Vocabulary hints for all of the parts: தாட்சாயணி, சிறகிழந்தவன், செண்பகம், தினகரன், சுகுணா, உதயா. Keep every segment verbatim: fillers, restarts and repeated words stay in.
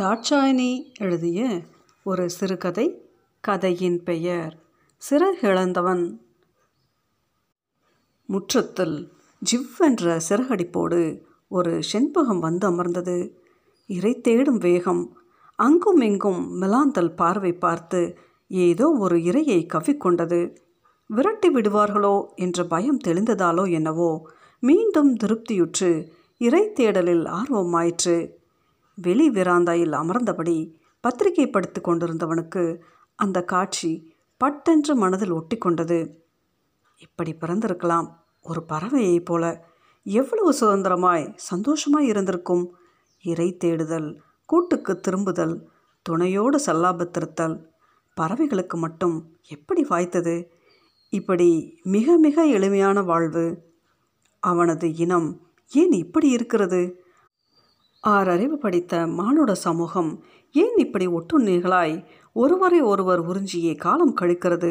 தாட்சாயணி எழுதிய ஒரு சிறுகதை. கதையின் பெயர் சிறகிழந்தவன். முற்றத்தில் ஜிவ்வென்ற சிறகடிப்போடு ஒரு செண்பகம் வந்து அமர்ந்தது. இறை தேடும் வேகம், அங்கும் இங்கும் மிலாந்தல் பார்வை பார்த்து ஏதோ ஒரு இரையை கவ்விக்கொண்டது. விரட்டி விடுவார்களோ என்ற பயம் தெளிந்ததாலோ என்னவோ மீண்டும் திருப்தியுற்று இறை தேடலில் ஆர்வமாயிற்று. வெளி விராந்தாயில் அமர்ந்தபடி பத்திரிகை படித்து கொண்டிருந்தவனுக்கு அந்த காட்சி பட்டென்று மனதில் ஒட்டி கொண்டது. இப்படி பிறந்திருக்கலாம் ஒரு பறவையைப் போல, எவ்வளவு சுதந்திரமாய் சந்தோஷமாய் இருந்திருக்கும். இறை தேடுதல், கூட்டுக்கு திரும்புதல், துணையோடு சல்லாபத்திருத்தல் பறவைகளுக்கு மட்டும் எப்படி வாய்த்தது? இப்படி மிக மிக எளிமையான வாழ்வு. அவனது இனம் ஏன் இப்படி இருக்கிறது? ஆறறிவு படித்த மானுட சமூகம் ஏன் இப்படி ஒட்டுண்ணிகளாய் ஒருவரை ஒருவர் உறிஞ்சியே காலம் கழிக்கிறது?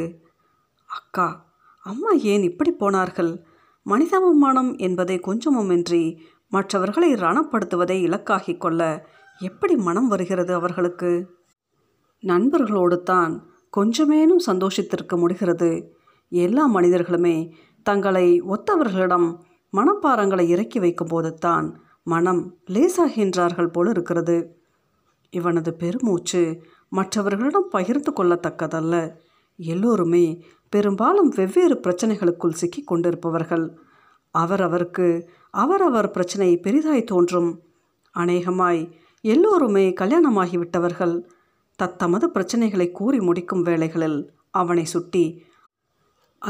அக்கா அம்மா ஏன் இப்படி போனார்கள்? மனிதாபிமானம் என்பதை கொஞ்சமுமின்றி மற்றவர்களை ரணப்படுத்துவதை இலக்காகி கொள்ள எப்படி மனம் வருகிறது அவர்களுக்கு? நண்பர்களோடு தான் கொஞ்சமேனும் சந்தோஷித்திருக்க முடிகிறது. எல்லா மனிதர்களுமே தங்களை ஒத்தவர்களிடம் மனப்பாரங்களை இறக்கி வைக்கும்போது தான் மனம் லேசாகின்றார்கள் போல இருக்கிறது. இவனது பெருமூச்சு மற்றவர்களிடம் பகிர்ந்து கொள்ளத்தக்கதல்ல. எல்லோருமே பெரும்பாலும் வெவ்வேறு பிரச்சனைகளுக்குள் சிக்கி கொண்டிருப்பவர்கள். அவரவருக்கு அவரவர் பிரச்சனை பெரிதாய் தோன்றும். அநேகமாய் எல்லோருமே கல்யாணமாகிவிட்டவர்கள். தத்தமது பிரச்சனைகளை கூறி முடிக்கும் வேளைகளில் அவனை சுட்டி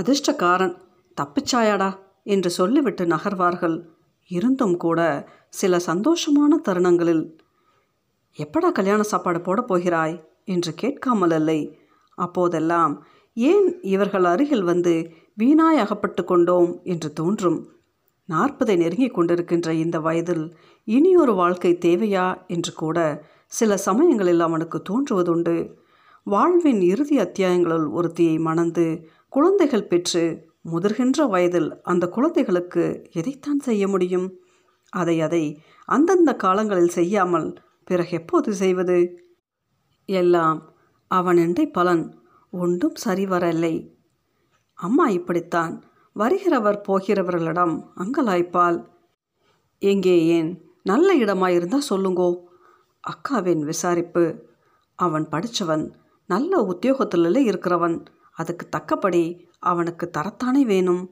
அதிர்ஷ்டக்காரன், தப்பிச்சாயாடா என்று சொல்லிவிட்டு நகர்வார்கள். இருந்தும் கூட சில சந்தோஷமான தருணங்களில் எப்படா கல்யாண சாப்பாடு போட போகிறாய் என்று கேட்காமல் இல்லை. அப்போதெல்லாம் ஏன் இவர்கள் அருகில் வந்து வீணாய் அகப்பட்டு கொண்டோம் என்று தோன்றும். நாற்பதை நெருங்கி கொண்டிருக்கின்ற இந்த வயதில் இனியொரு வாழ்க்கை தேவையா என்று கூட சில சமயங்களில் அவனுக்கு தோன்றுவதுண்டு. வாழ்வின் இறுதி அத்தியாயங்களில் ஒருத்தியை மணந்து குழந்தைகள் பெற்று முதிர்கின்ற வயதில் அந்த குழந்தைகளுக்கு எதைத்தான் செய்ய முடியும்? அதை அதை அந்தந்த காலங்களில் செய்யாமல் பிறகு எப்போது செய்வது? எல்லாம் அவன் எண்டை பலன் ஒன்றும் சரிவரவில்லை. அம்மா இப்படித்தான் வருகிறவர் போகிறவர்களிடம் அங்கலாய்ப்பால். எங்கே ஏன் நல்ல இடமாயிருந்தால் சொல்லுங்கோ அக்காவின் விசாரிப்பு. அவன் படித்தவன், நல்ல உத்தியோகத்திலே இருக்கிறவன், அதுக்கு தக்கப்படி அவனுக்கு தரத்தானே வேணும்.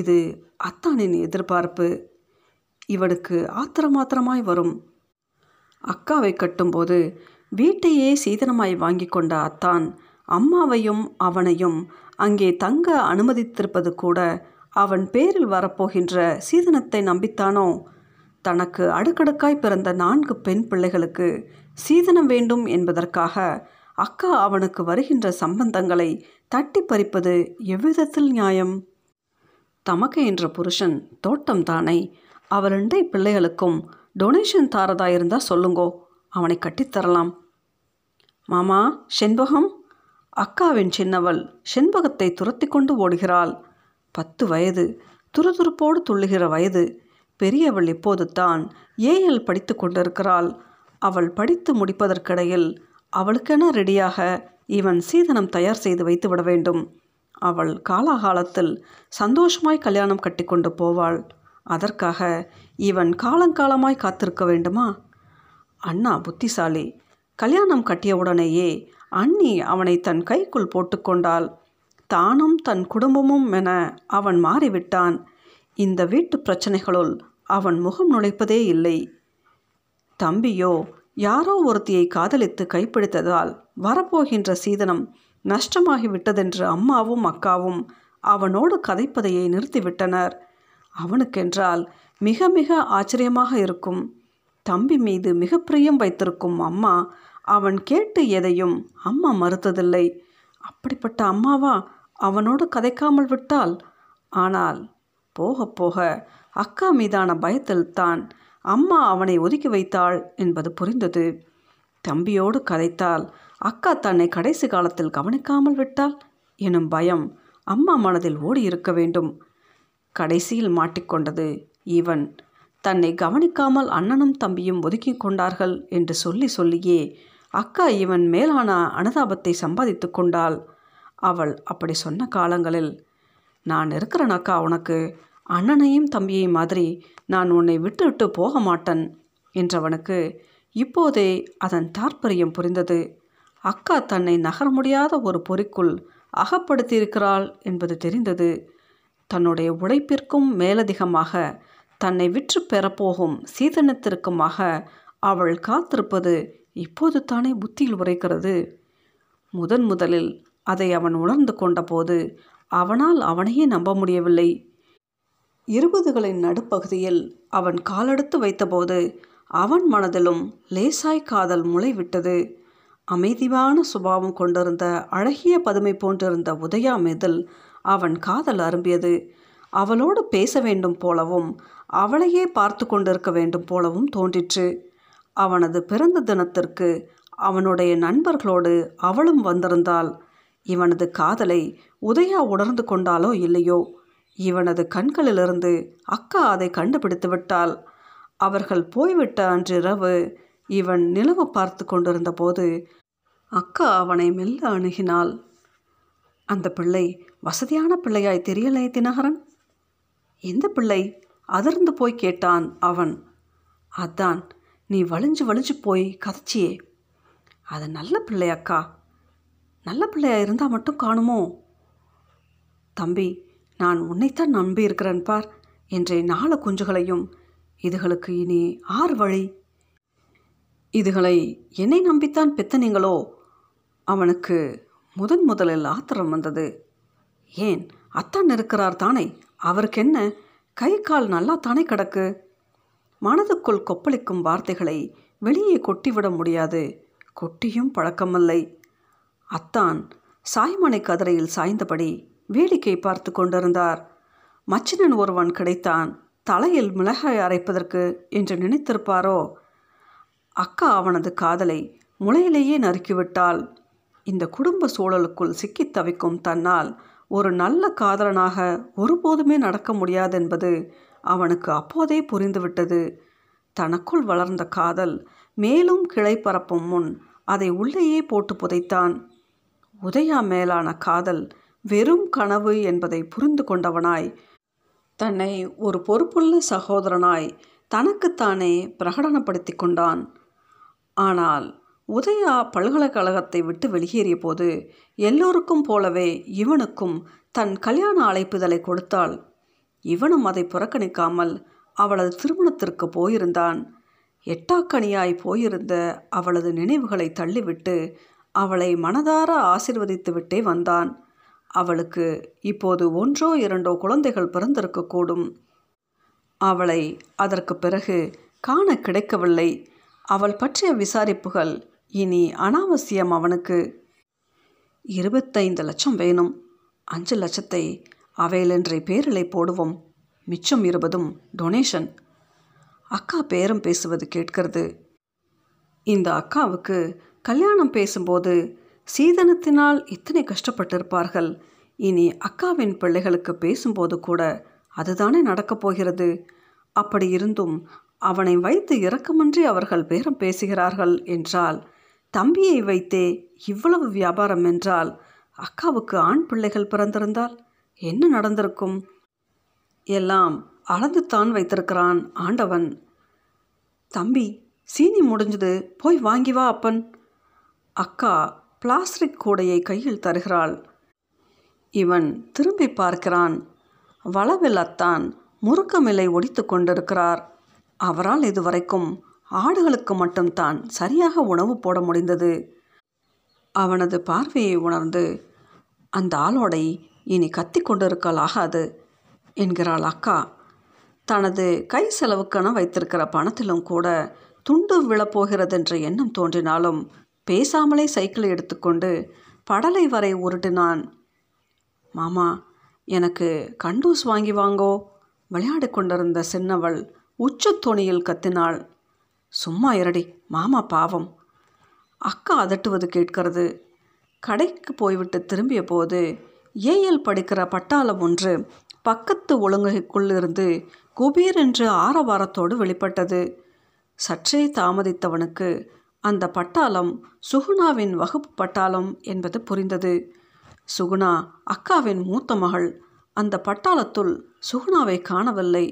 இது அத்தானின் எதிர்பார்ப்பு. இவனுக்கு ஆத்திரமாத்திரமாய் வரும். அக்காவை கட்டும்போது வீட்டையே சீதனமாய் வாங்கி கொண்ட அத்தான் அம்மாவையும் அவனையும் அங்கே தங்க அனுமதித்திருப்பது கூட அவன் பேரில் வரப்போகின்ற சீதனத்தை நம்பித்தானோ? தனக்கு அடுக்கடுக்காய் பிறந்த நான்கு பெண் பிள்ளைகளுக்கு சீதனம் வேண்டும் என்பதற்காக அக்கா அவனுக்கு வருகின்ற சம்பந்தங்களை தட்டி பறிப்பது எவ்விதத்தில் நியாயம்? தமக்கு என்ற புருஷன் தோட்டம் தானே, அவருண்டை பிள்ளைகளுக்கும் டொனேஷன் தாரதாயிருந்தா சொல்லுங்கோ, அவனை கட்டித்தரலாம். மாமா செண்பகம், அக்காவின் சின்னவள் செண்பகத்தை துரத்தி கொண்டு ஓடுகிறாள். பத்து வயது, துருதுருப்போடு துள்ளுகிற வயது. பெரியவள் இப்போது தான் ஏஎல் படித்து கொண்டிருக்கிறாள். அவள் படித்து முடிப்பதற்கிடையில் அவளுக்கென ரெடியாக இவன் சீதனம் தயார் செய்து வைத்து விட வேண்டும். அவள் காலாகாலத்தில் சந்தோஷமாய் கல்யாணம் கட்டி கொண்டு போவாள். அதற்காக இவன் காலங்காலமாய் காத்திருக்க வேண்டுமா? அண்ணா புத்திசாலி. கல்யாணம் கட்டியவுடனேயே அண்ணி அவனை தன் கைக்குள் போட்டுக்கொண்டாள். தானும் தன் குடும்பமும் என அவன் மாறிவிட்டான். இந்த வீட்டு பிரச்சனைகளுள் அவன் முகம் நுழைப்பதே இல்லை. தம்பியோ யாரோ ஒருத்தியை காதலித்து கைப்பிடித்ததால் வரப்போகின்ற சீதனம் நஷ்டமாகிவிட்டதென்று அம்மாவும் அக்காவும் அவனோடு கதைப்பதையை நிறுத்திவிட்டனர். அவனுக்கென்றால் மிக மிக ஆச்சரியமாக இருக்கும். தம்பி மீது மிக பிரியம் வைத்திருக்கும் அம்மா அவன் கேட்டு எதையும் அம்மா மறுத்ததில்லை. அப்படிப்பட்ட அம்மாவா அவனோடு கதைக்காமல் விட்டாள்? ஆனால் போக போக அக்கா மீதான பயத்தில்தான் அம்மா அவனை ஒதுக்கி வைத்தாள் என்பது புரிந்தது. தம்பியோடு கதைத்தால் அக்கா தன்னை கடைசி காலத்தில் கவனிக்காமல் விட்டாள் எனும் பயம் அம்மா மனதில் ஓடி இருக்க வேண்டும். கடைசியில் மாட்டிக்கொண்டது இவன். தன்னை கவனிக்காமல் அண்ணனும் தம்பியும் ஒதுக்கி கொண்டார்கள் என்று சொல்லி சொல்லியே அக்கா இவன் மேலான அனுதாபத்தை சம்பாதித்து கொண்டாள். அவள் அப்படி சொன்ன காலங்களில், நான் இருக்கிறேன் அக்கா, உனக்கு அண்ணனையும் தம்பியை மாதிரி நான் உன்னை விட்டு விட்டு போக மாட்டேன் என்றவனுக்கு இப்போதே அதன் தாற்பயம் புரிந்தது. அக்கா தன்னை நகர முடியாத ஒரு பொறிக்குள் அகப்படுத்தியிருக்கிறாள் என்பது தெரிந்தது. தன்னுடைய உழைப்பிற்கும் மேலதிகமாக தன்னை விற்று பெறப்போகும் சீதனத்திற்குமாக அவள் காத்திருப்பது இப்போது தானே புத்தியில் உரைக்கிறது. முதன் முதலில் அதை அவன் உணர்ந்து கொண்டபோது அவனால் அவனையே நம்ப முடியவில்லை. இருபதுகளின் நடுப்பகுதியில் அவன் காலெடுத்து வைத்தபோது அவன் மனதிலும் லேசாய் காதல் முளைவிட்டது. அமைதியான சுபாவம் கொண்டிருந்த அழகிய பதுமை போன்றிருந்த உதயா மீதில் அவன் காதல் அரும்பியது. அவளோடு பேச வேண்டும் போலவும் அவளையே பார்த்து கொண்டிருக்க வேண்டும் போலவும் தோன்றிற்று. அவனது பிறந்த தினத்திற்கு அவனுடைய நண்பர்களோடு அவளும் வந்திருந்தாள். இவனது காதலை உதயா உணர்ந்து கொண்டாலோ இல்லையோ, இவனது கண்களிலிருந்து அக்கா அதை கண்டுபிடித்து விட்டாள். அவர்கள் போய்விட்ட அன்றிரவு இவன் நிலவு பார்த்து கொண்டிருந்த போது அக்கா அவனை மெல்ல அணுகினாள். அந்த பிள்ளை வசதியான பிள்ளையாய் தெரியலே தினகரன். எந்த பிள்ளை? அதிர்ந்து போய் கேட்டான் அவன். அதான், நீ வலிஞ்சு வலிஞ்சு போய் கதைச்சியே, அது நல்ல பிள்ளை அக்கா. நல்ல பிள்ளையாக இருந்தால் மட்டும் காணுமோ? தம்பி, நான் உன்னைத்தான் நம்பியிருக்கிறேன் பார் என்றே நாலு குஞ்சுகளையும். இதுகளுக்கு இனி ஆறு வழி. இதுகளை என்னை நம்பித்தான் பெத்தனீங்களோ? அவனுக்கு முதன் முதலில் ஆத்திரம் வந்தது. ஏன், அத்தான் இருக்கிறார் தானே, அவருக்கு என்ன? கை கால் நல்லா தானே கிடக்கு. மனதுக்குள் கொப்பளிக்கும் வார்த்தைகளை வெளியே கொட்டிவிட முடியாது, கொட்டியும் பழக்கமில்லை. அத்தான் சாய்மனை கதிரையில் சாய்ந்தபடி வேடிக்கை பார்த்து கொண்டிருந்தார். மச்சினன் ஒருவன் கிடைத்தான், தலையில் மிளகாய் அரைப்பதற்கு என்று நினைத்திருப்பாரோ. அக்கா அவனது காதலை முளையிலேயே நறுக்கிவிட்டாள். இந்த குடும்ப சூழலுக்குள் சிக்கி தவிக்கும் தன்னால் ஒரு நல்ல காதலனாக ஒருபோதுமே நடக்க முடியாதென்பது அவனுக்கு அப்போதே புரிந்துவிட்டது. தனக்குள் வளர்ந்த காதல் மேலும் கிளை பரப்பும் முன் அதை உள்ளேயே போட்டு புதைத்தான். உதயா மேலான காதல் வெறும் கனவு என்பதை புரிந்து கொண்டவனாய், தன்னை ஒரு பொறுப்புள்ள சகோதரனாய் தனக்குத்தானே பிரகடனப்படுத்தி கொண்டான். ஆனால் உதயா பல்கலைக்கழகத்தை விட்டு வெளியேறிய போது எல்லோருக்கும் போலவே இவனுக்கும் தன் கல்யாண அழைப்புதலை கொடுத்தாள். இவனும் அதை புறக்கணிக்காமல் அவளது திருமணத்திற்கு போயிருந்தான். எட்டாக்கணியாய் போயிருந்த அவளது நினைவுகளை தள்ளிவிட்டு அவளை மனதார ஆசீர்வதித்து விட்டே வந்தான். அவளுக்கு இப்போது ஒன்றோ இரண்டோ குழந்தைகள் பிறந்திருக்கக்கூடும். அவளை அதற்கு பிறகு காண கிடைக்கவில்லை. அவள் பற்றிய விசாரிப்புகள் இனி அனாவசியம். அவனுக்கு இருபத்தைந்து லட்சம் வேணும். அஞ்சு லட்சத்தை அவையிலன்றை பேரிலை போடுவோம், மிச்சம் இருபதும் டொனேஷன். அக்கா பேரம் பேசுவது கேட்கிறது. இந்த அக்காவுக்கு கல்யாணம் பேசும்போது சீதனத்தினால் இத்தனை கஷ்டப்பட்டிருப்பார்கள். இனி அக்காவின் பிள்ளைகளுக்கு பேசும்போது கூட அதுதானே நடக்கப் போகிறது. அப்படி இருந்தும் அவனை வைத்து இரக்கமின்றி அவர்கள் பேரம் பேசுகிறார்கள் என்றால், தம்பியை வைத்தே இவ்வளவு வியாபாரம் என்றால், அக்காவுக்கு ஆண் பிள்ளைகள் பிறந்திருந்தால் என்ன நடந்திருக்கும்? எல்லாம் அளந்துத்தான் வைத்திருக்கிறான் ஆண்டவன். தம்பி, சீனி முடிஞ்சது, போய் வாங்கி வா அப்பன். அக்கா பிளாஸ்டிக் கூடையை கையில் தருகிறாள். இவன் திரும்பி பார்க்கிறான். வளவில் அத்தான் முறுக்கமில்லை ஒடித்து கொண்டிருக்கிறார். அவரால் இதுவரைக்கும் ஆடுகளுக்கு மட்டும்தான் சரியாக உணவு போட முடிந்தது. அவனது பார்வையை உணர்ந்து, அந்த ஆளோடை இனி கத்தி கொண்டிருக்கலாகாது என்கிறாள் அக்கா. தனது கை செலவுக்கென வைத்திருக்கிற பணத்திலும் கூட துண்டு விழப்போகிறதென்ற எண்ணம் தோன்றினாலும் பேசாமலே சைக்கிளை எடுத்துக்கொண்டு படலை வரை உருட்டினான். மாமா, எனக்கு கண்டூஸ் வாங்கி வாங்கோ, விளையாடி கொண்டிருந்த சின்னவள் உச்ச துணியில் கத்தினாள். சும்மா இரடி மாமா, பாவம். அக்கா அதட்டுவது கேட்கிறது. கடைக்கு போய்விட்டு திரும்பிய போது ஏஎல் படிக்கிற பட்டாளம் ஒன்று பக்கத்து ஒழுங்குக்குள்ளிருந்து குபீர் என்று ஆரவாரத்தோடு வெளிப்பட்டது. சற்றே தாமதித்தவனுக்கு அந்த பட்டாளம் சுகுணாவின் வகுப்பு பட்டாளம் என்பது புரிந்தது. சுகுணா அக்காவின் மூத்த மகள். அந்த பட்டாளத்துள் சுகுணாவை காணவில்லை.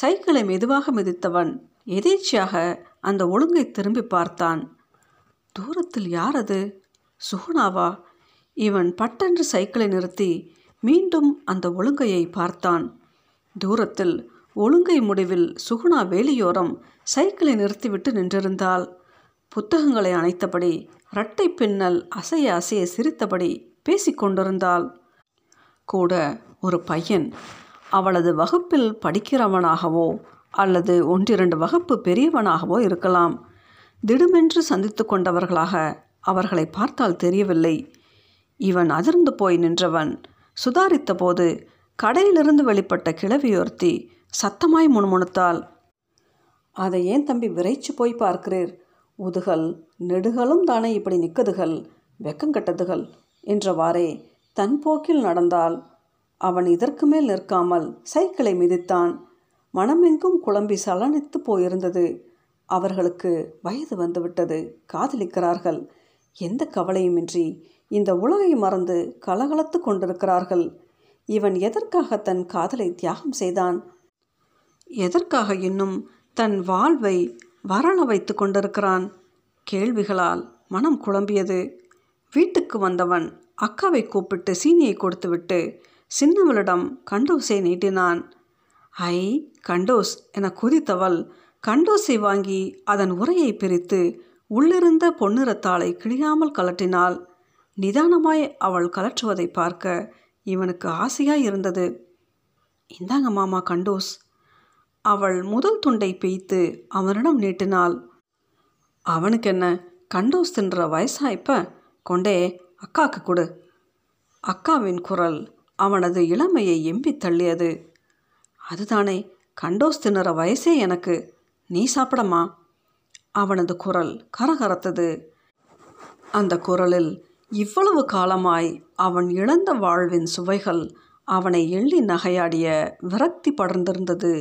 சைக்கிளை மெதுவாக மிதித்தவன் எதேச்சியாக அந்த ஒழுங்கை திரும்பி பார்த்தான். தூரத்தில் யார் அது? சுகுணாவா? இவன் பட்டென்று சைக்கிளை நிறுத்தி மீண்டும் அந்த ஒழுங்கையை பார்த்தான். தூரத்தில் ஒழுங்கை முடிவில் சுகுணா வேலியோரம் சைக்கிளை நிறுத்திவிட்டு நின்றிருந்தாள். புத்தகங்களை அணைத்தபடி இரட்டை பின்னல் அசைய அசைய சிரித்தபடி பேசிக்கொண்டிருந்தாள். கூட ஒரு பையன், அவளது வகுப்பில் படிக்கிறவனாகவோ அல்லது ஒன்றிரண்டு வகுப்பு பெரியவனாகவோ இருக்கலாம். திடுமென்று சந்தித்து கொண்டவர்களாக அவர்களை பார்த்தால் தெரியவில்லை. இவன் அதிர்ந்து போய் நின்றவன் சுதாரித்த போது கடையிலிருந்து வெளிப்பட்ட கிழவியோர்த்தி சத்தமாய் முணுமுணுத்தாள். அதை ஏன் தம்பி விரைச்சு போய் பார்க்கிறீர்? உதுகள் நெடுகளும் தானே இப்படி நிற்குதுகள், வெக்கங்கட்டதுகள் என்றவாறே தன் போக்கில் நடந்தாள். அவன் இதற்கு மேல் நிற்காமல் சைக்கிளை மிதித்தான். மனமெங்கும் குழம்பி சலனித்து போயிருந்தது. அவர்களுக்கு வயது வந்துவிட்டது, காதலிக்கிறார்கள், எந்த கவலையுமின்றி இந்த உலகை மறந்து கலகலத்து கொண்டிருக்கிறார்கள். இவன் எதற்காக தன் காதலை தியாகம் செய்தான்? எதற்காக இன்னும் தன் வாழ்வை வரண வைத்து கொண்டிருக்கிறான்? கேள்விகளால் மனம் குழம்பியது. வீட்டுக்கு வந்தவன் அக்காவை கூப்பிட்டு சீனியை கொடுத்துவிட்டு சின்னவளிடம் கண்டோஸை நீட்டினான். ஐ கண்டோஸ் என குதித்தவள் கண்டோஸை வாங்கி அதன் உரையை பிரித்து உள்ளிருந்த பொன்னிறத்தாளை கிழியாமல் கலட்டினாள். நிதானமாய் அவள் கலற்றுவதை பார்க்க இவனுக்கு ஆசையாய் இருந்தது. இந்தாங்க மாமா கண்டோஸ். அவள் முதல் துண்டை பெய்த்து அவனிடம் நீட்டினாள். அவனுக்கென்ன, கண்டோஸ் தின்ற வயசாய்ப்ப கொண்டே அக்காவுக்கு கொடு. அக்காவின் குரல் அவனது இளமையை எம்பி தள்ளியது. அதுதானே கண்டோஸ் தின்னுற வயசே எனக்கு, நீ சாப்பிடமா? அவனது குரல் கரகரத்தது. அந்த குரலில் இவ்வளவு காலமாய் அவன் இழந்த வாழ்வின் சுவைகள் அவனை எள்ளி நகையாடிய விரக்தி படர்ந்திருந்தது.